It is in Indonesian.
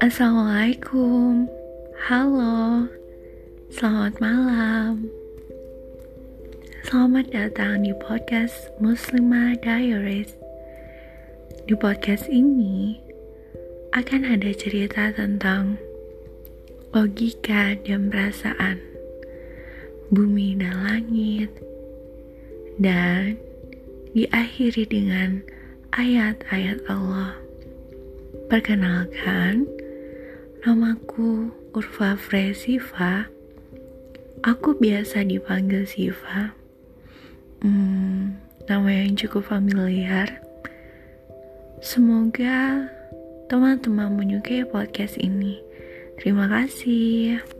Assalamualaikum. Halo, selamat malam. Selamat datang di podcast Muslimah Diaries. Di podcast ini akan ada cerita tentang logika dan perasaan, bumi dan langit, dan diakhiri dengan ayat-ayat Allah. Perkenalkan, namaku Urva Frey Siva. Aku biasa dipanggil Siva. Nama yang cukup familiar. Semoga teman-teman menyukai podcast ini. Terima kasih.